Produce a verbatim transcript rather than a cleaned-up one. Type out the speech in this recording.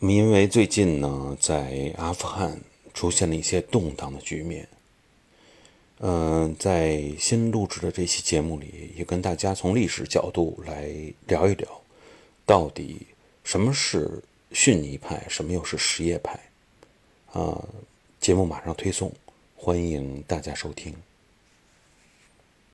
因为最近呢，在阿富汗出现了一些动荡的局面。嗯、呃，在新录制的这期节目里，也跟大家从历史角度来聊一聊，到底什么是逊尼派，什么又是什叶派。啊、呃，节目马上推送，欢迎大家收听。